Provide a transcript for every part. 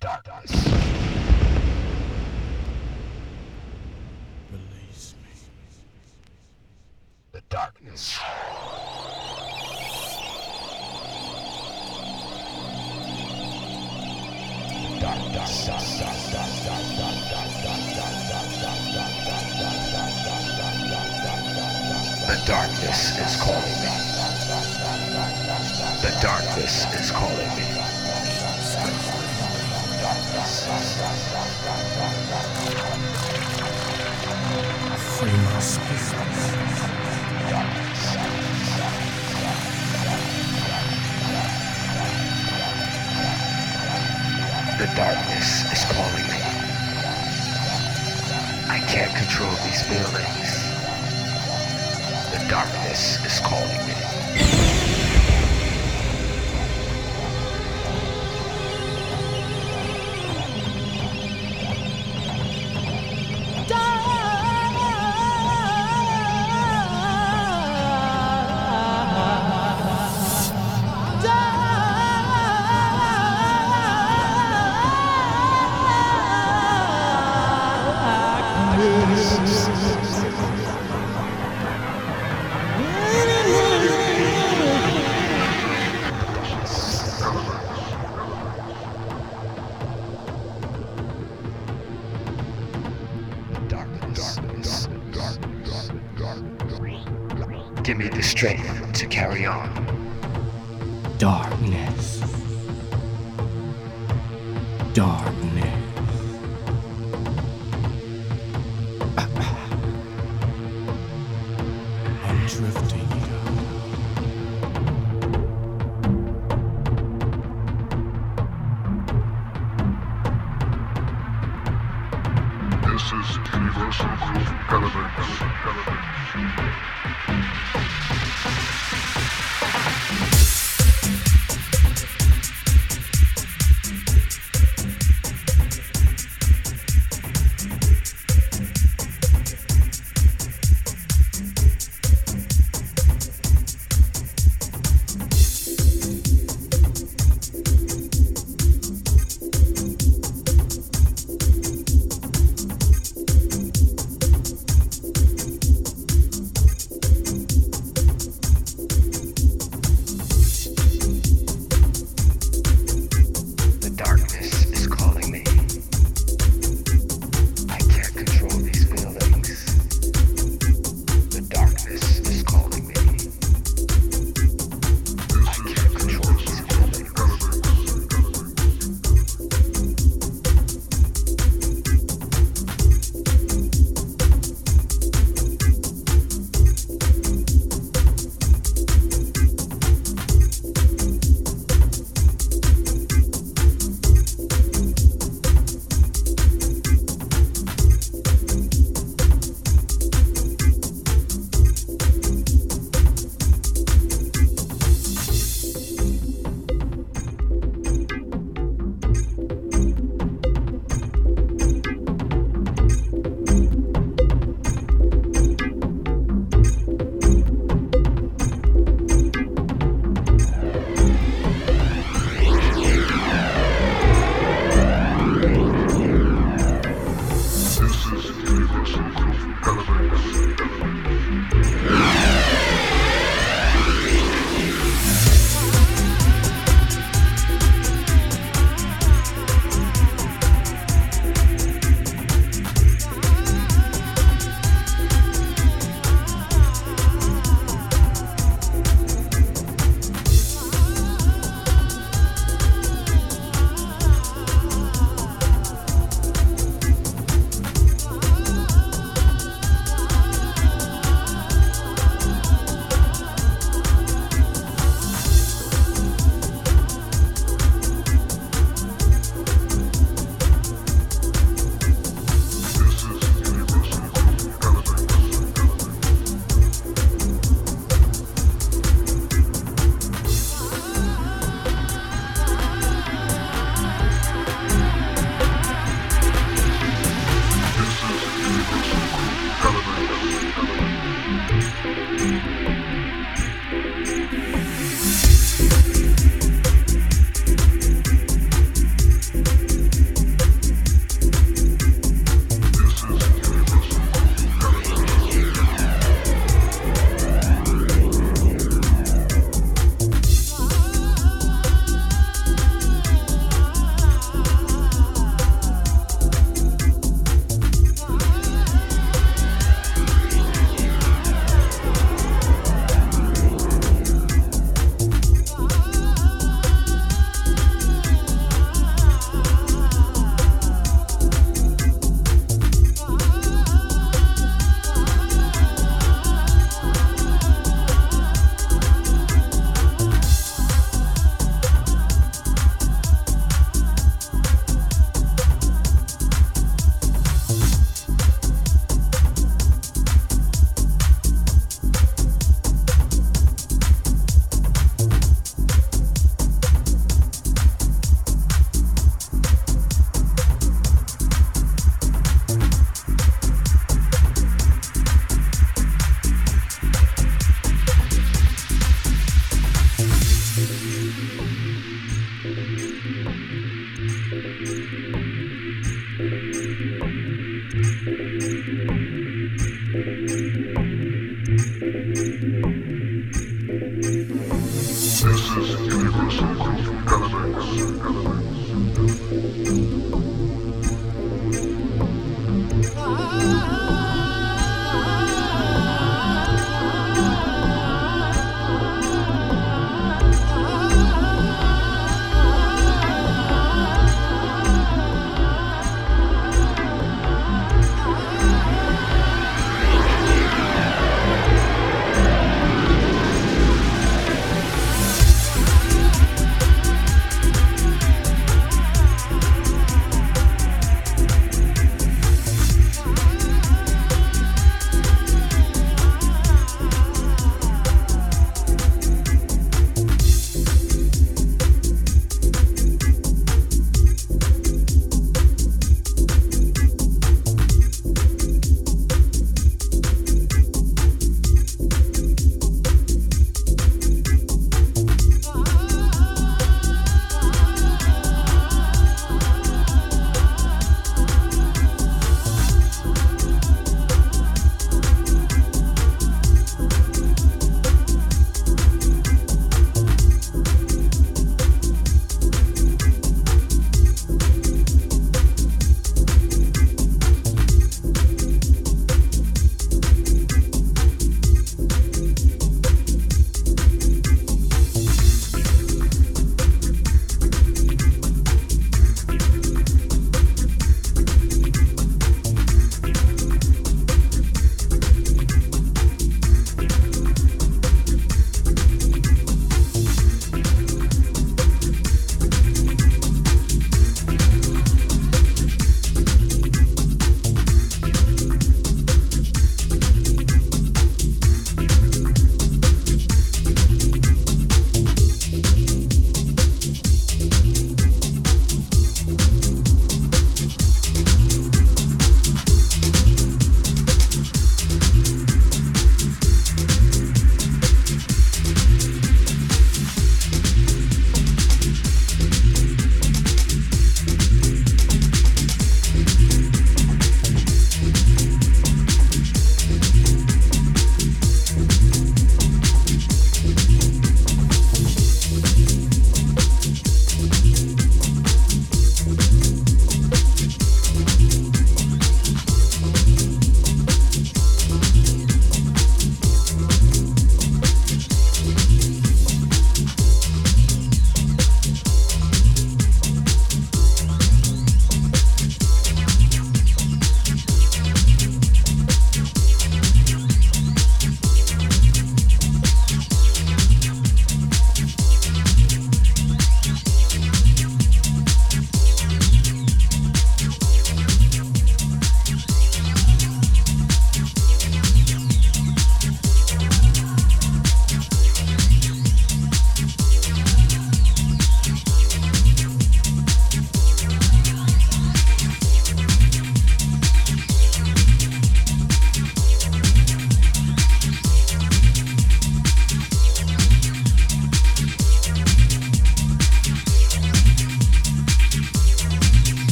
darkness. Release me. The darkness. The darkness is calling me. The darkness is calling me. Free my spirit. The darkness is calling me. I can't control these feelings. The darkness is calling me. Give me the strength to carry on. Darkness. Darkness. I'm drifting. This is Universal Elevator.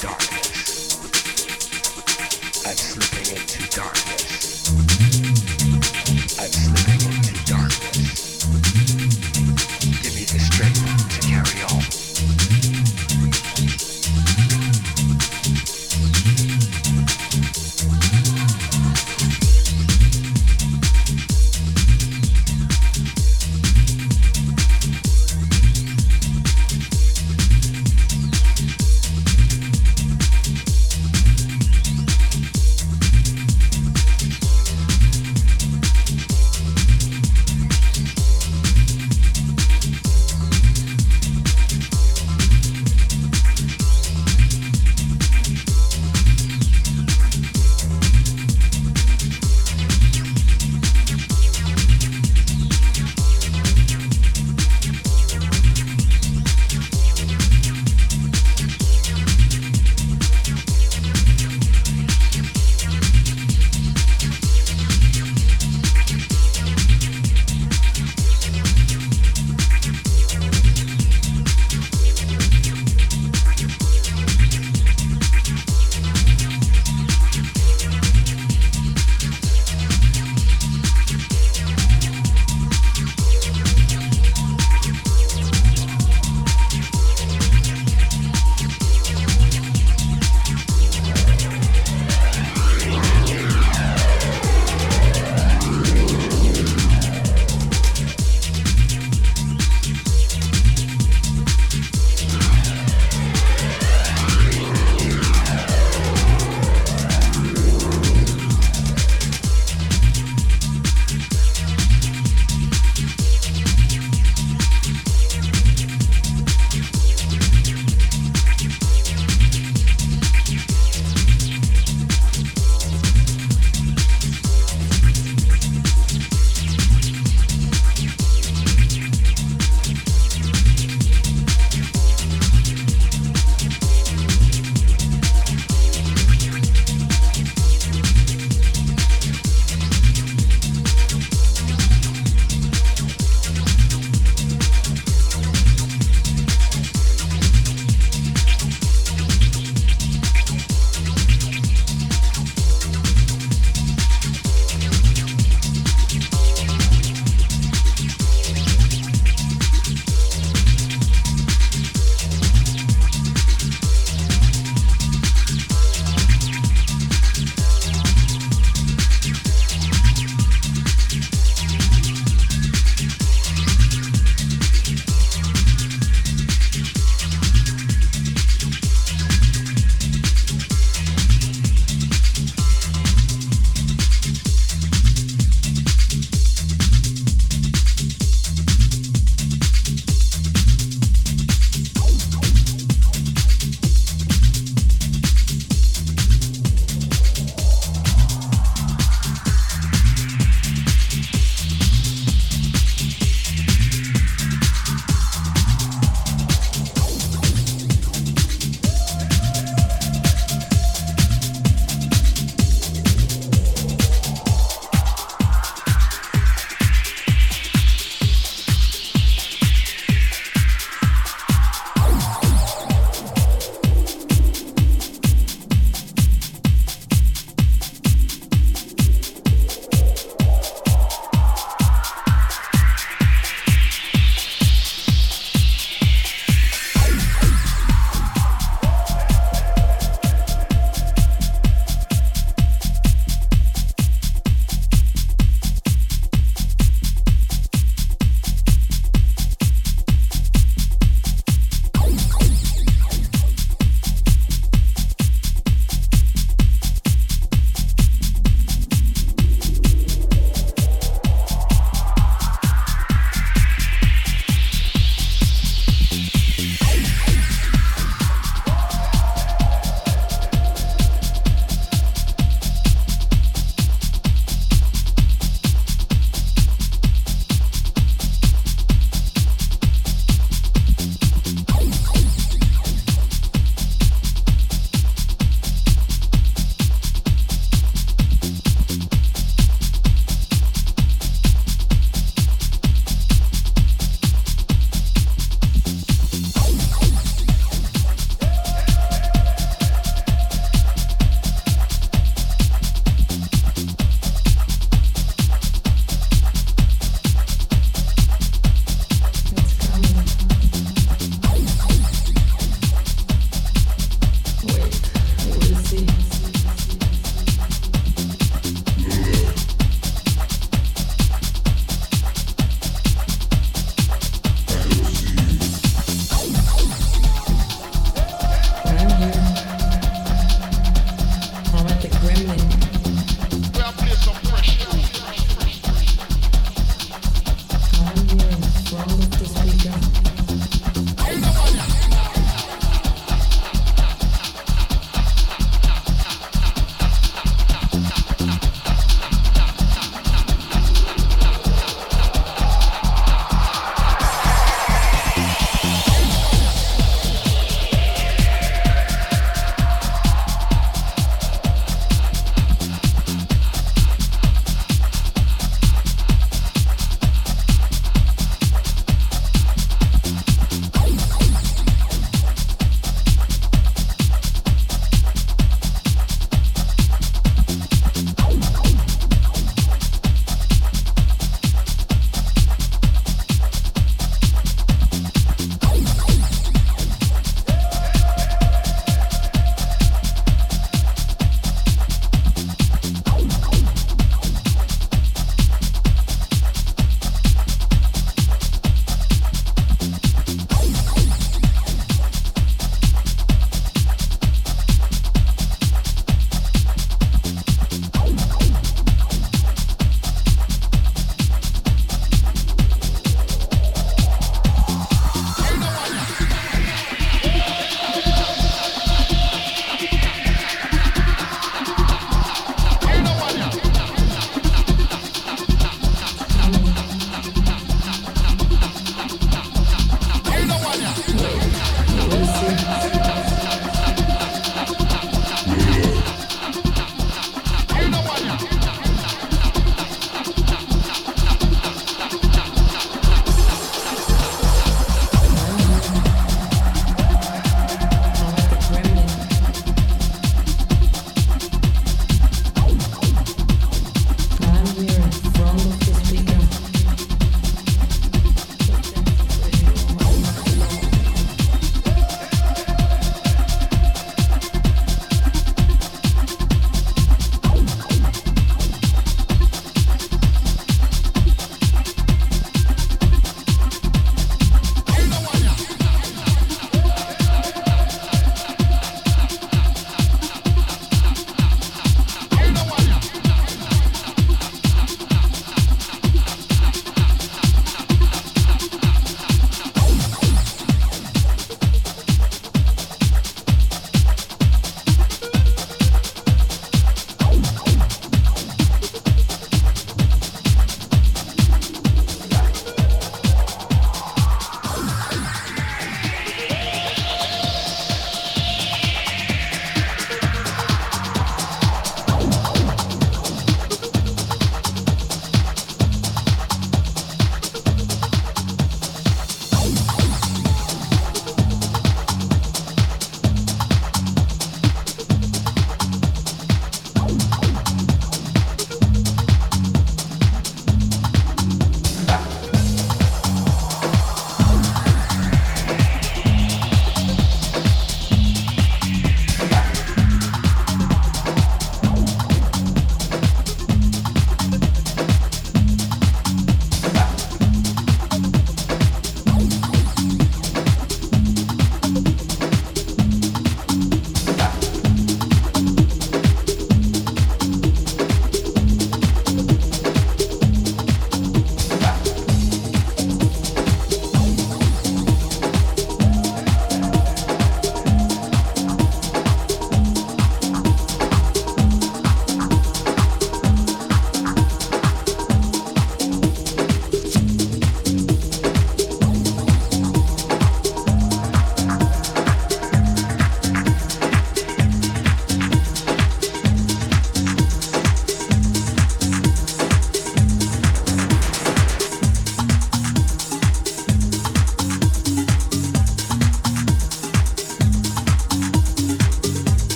Darkness.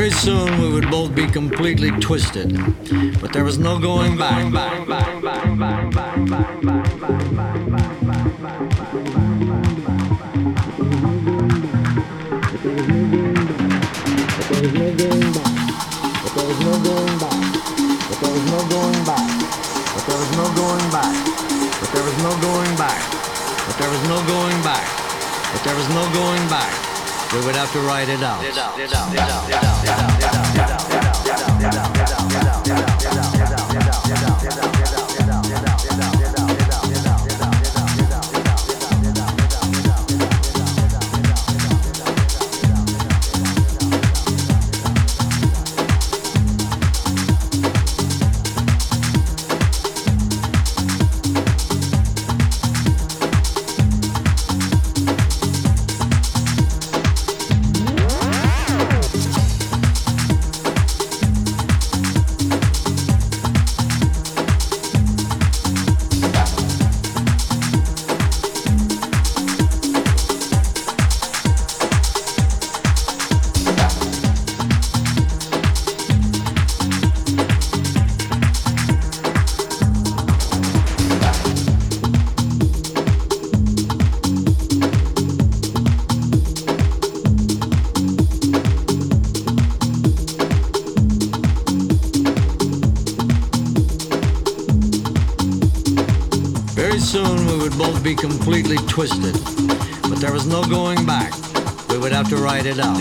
Very soon we would both be completely twisted, but there was no going back. But there was no going back. We would have to write it out. Soon we would both be completely twisted, but there was no going back. We would have to write it out.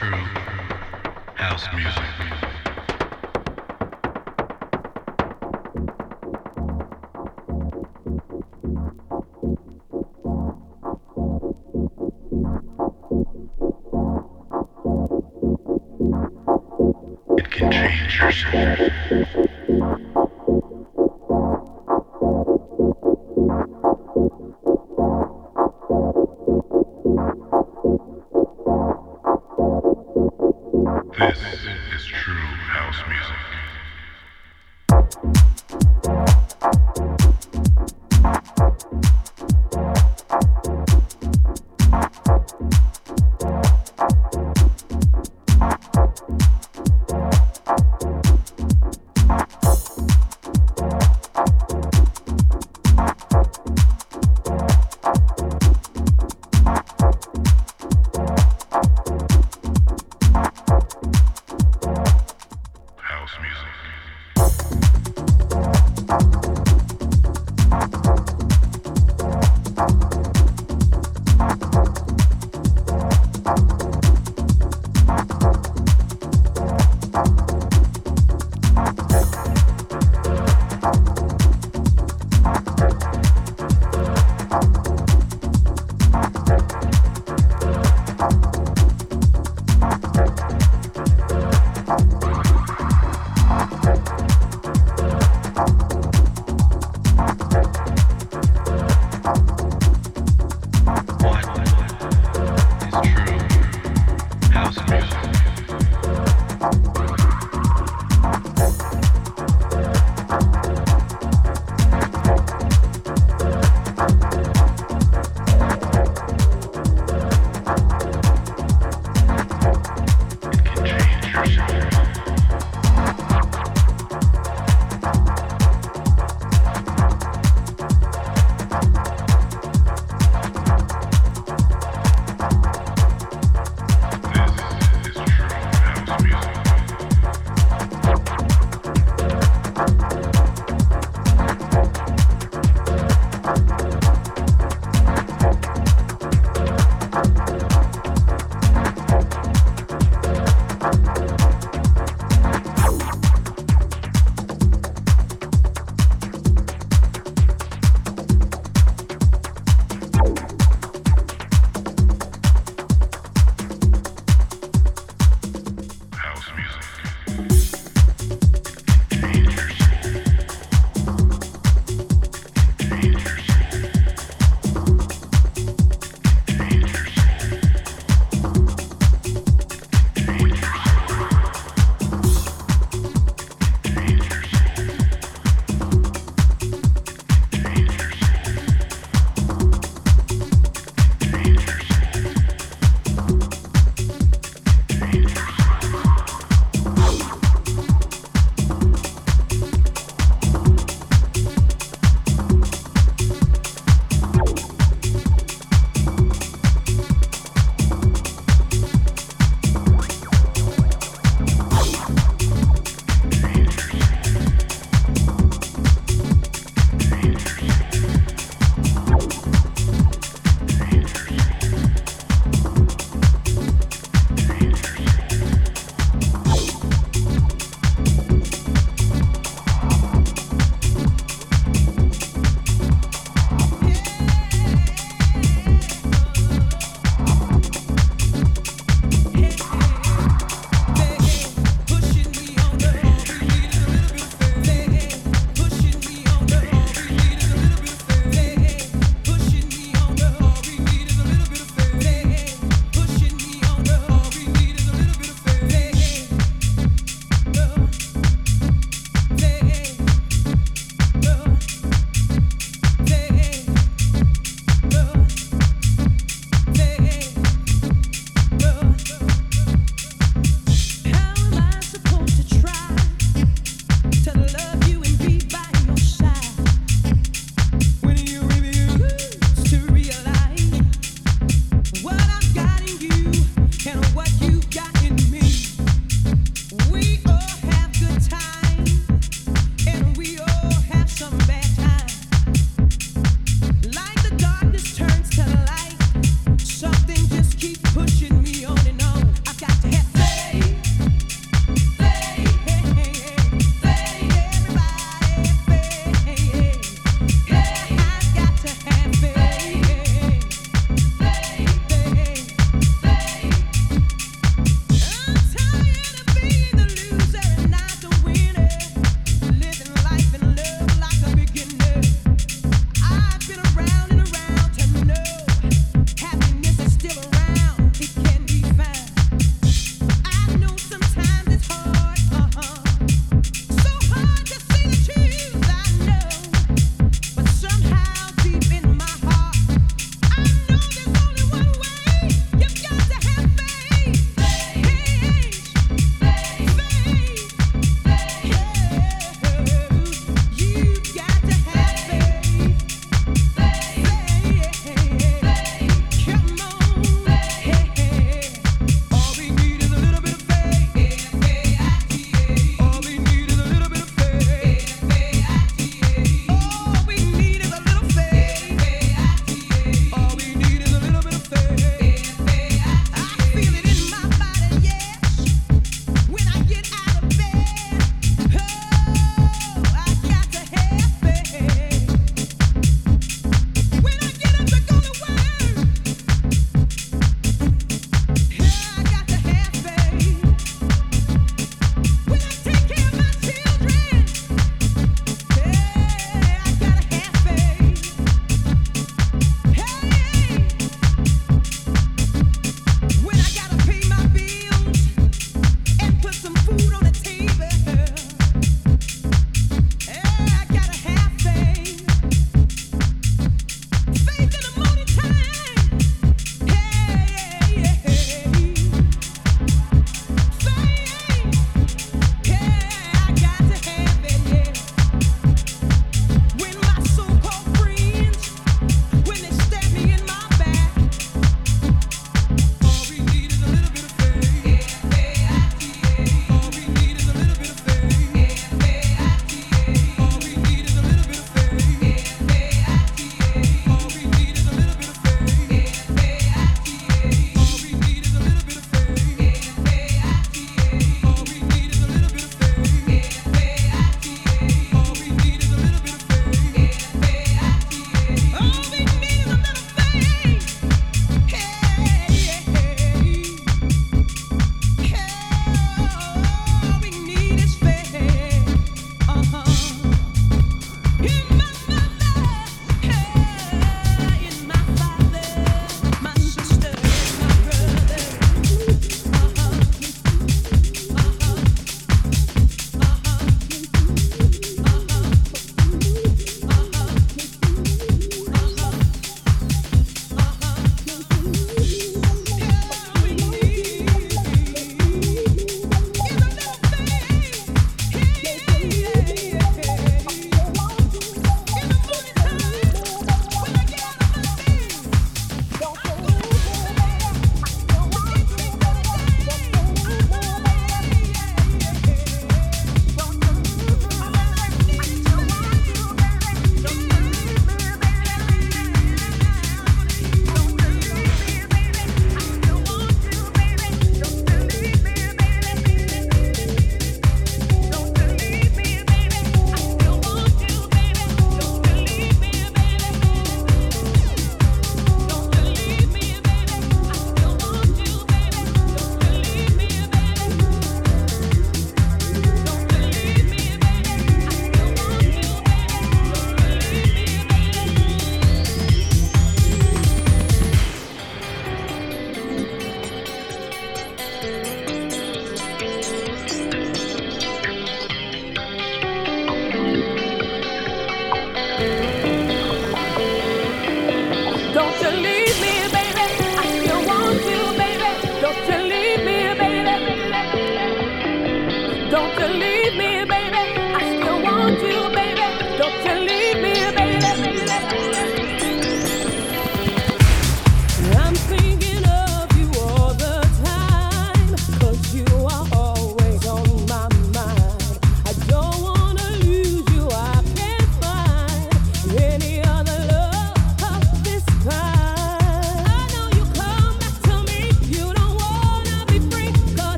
True house music.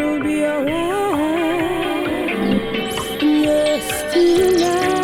it'll be a while. Yes, tonight.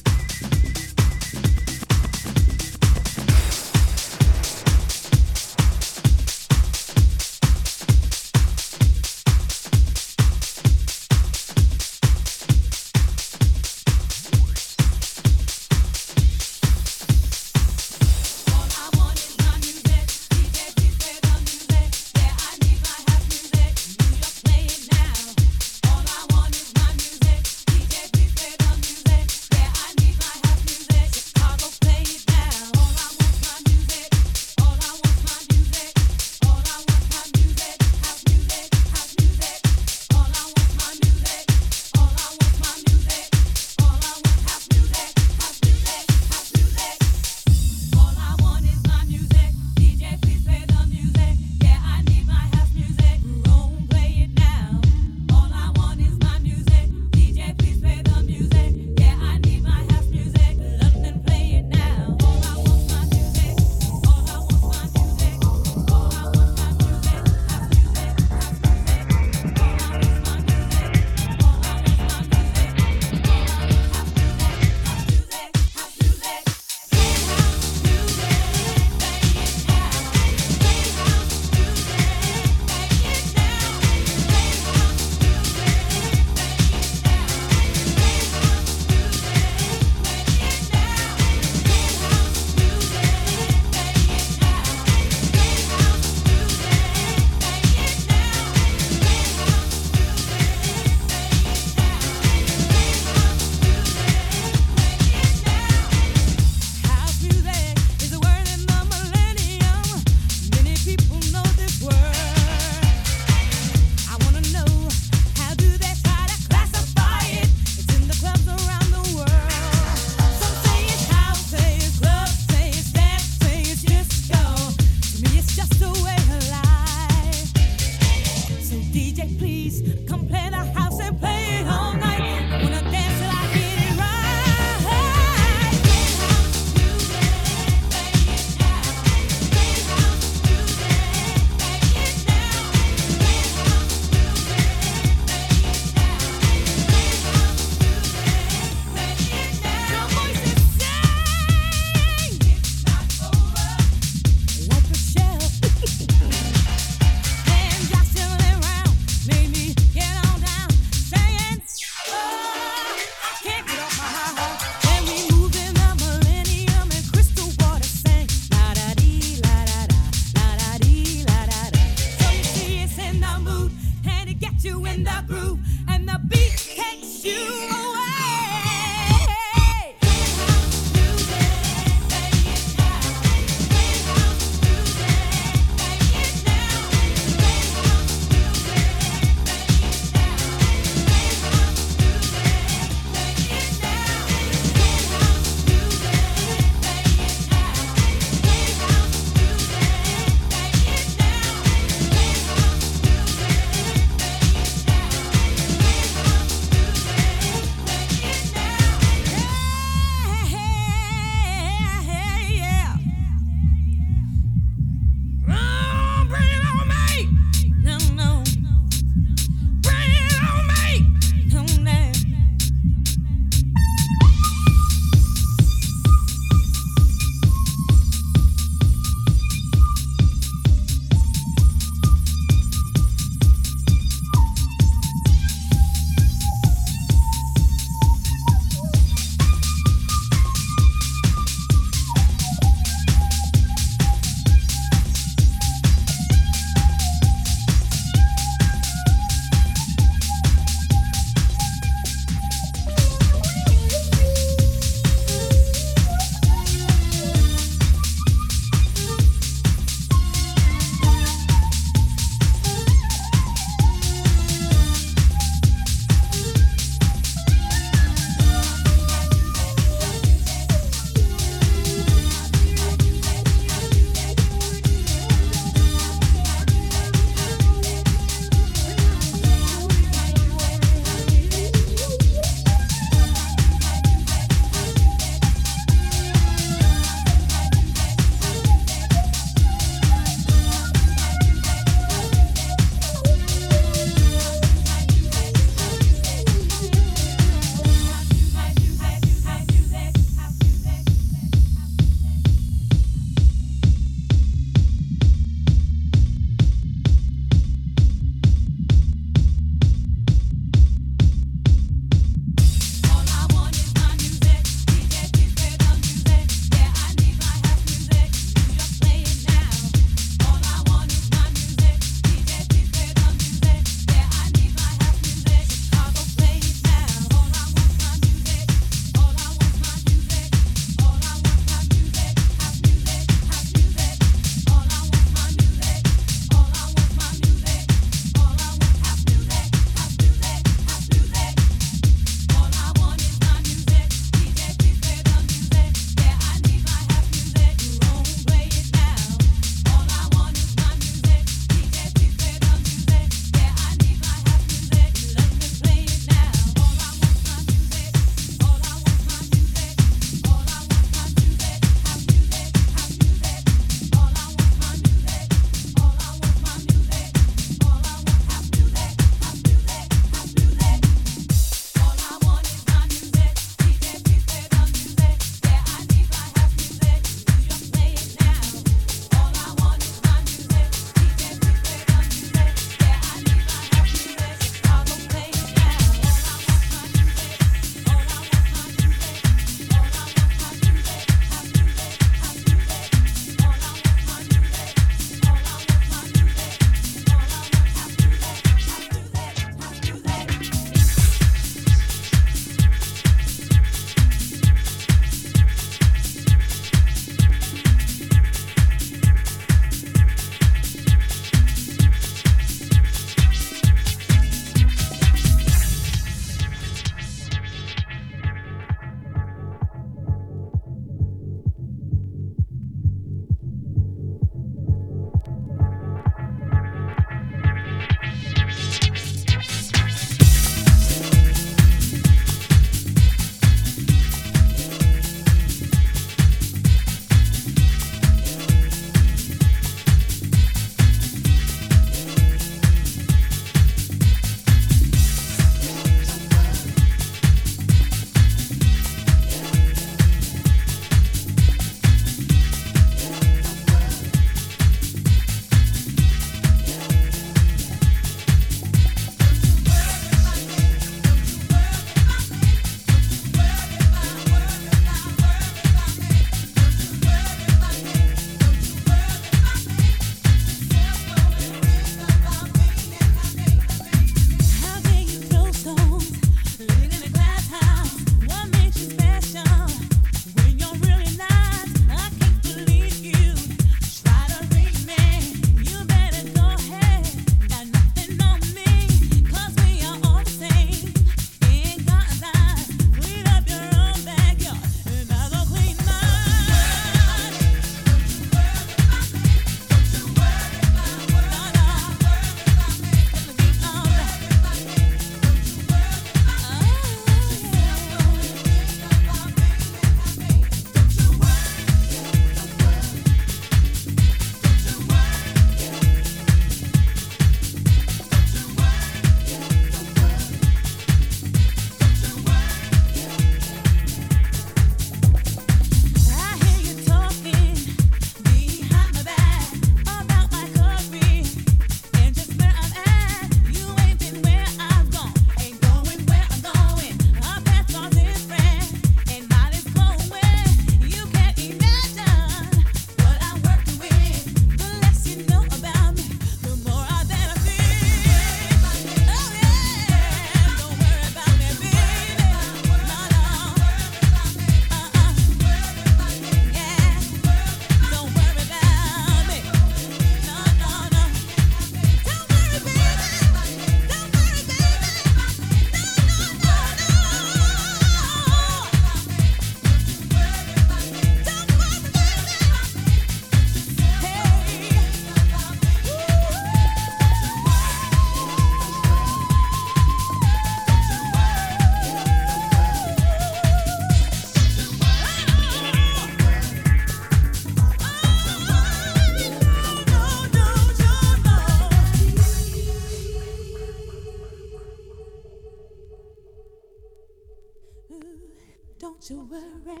Don't you worry,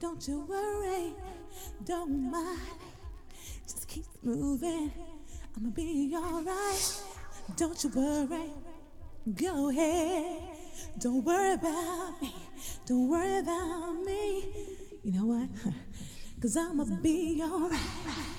don't you worry, don't mind, just keep moving, I'ma be alright. Don't you worry, go ahead, don't worry about me, don't worry about me, you know what, 'cause I'ma be alright.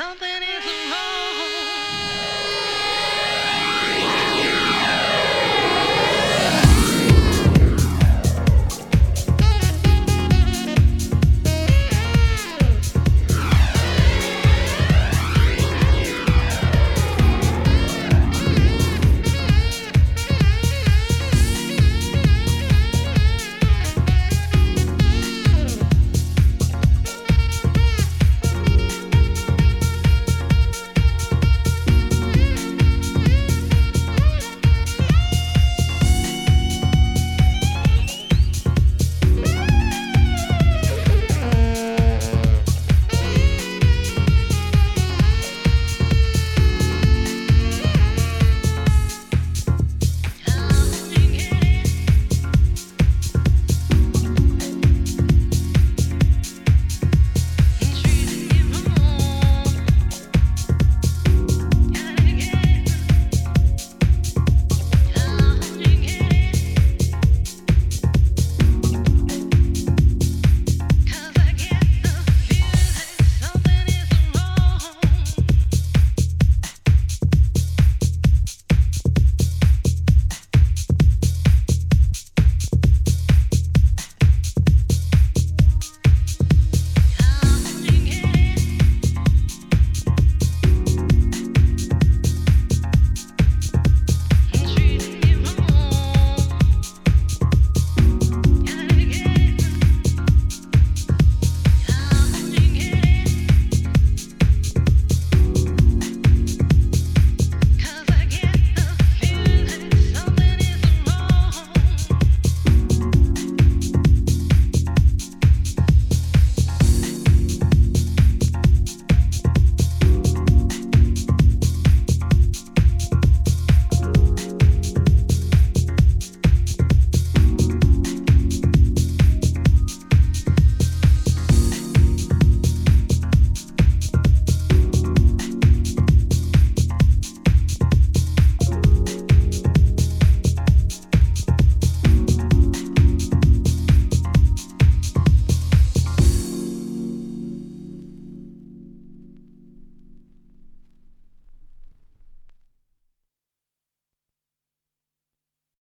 Something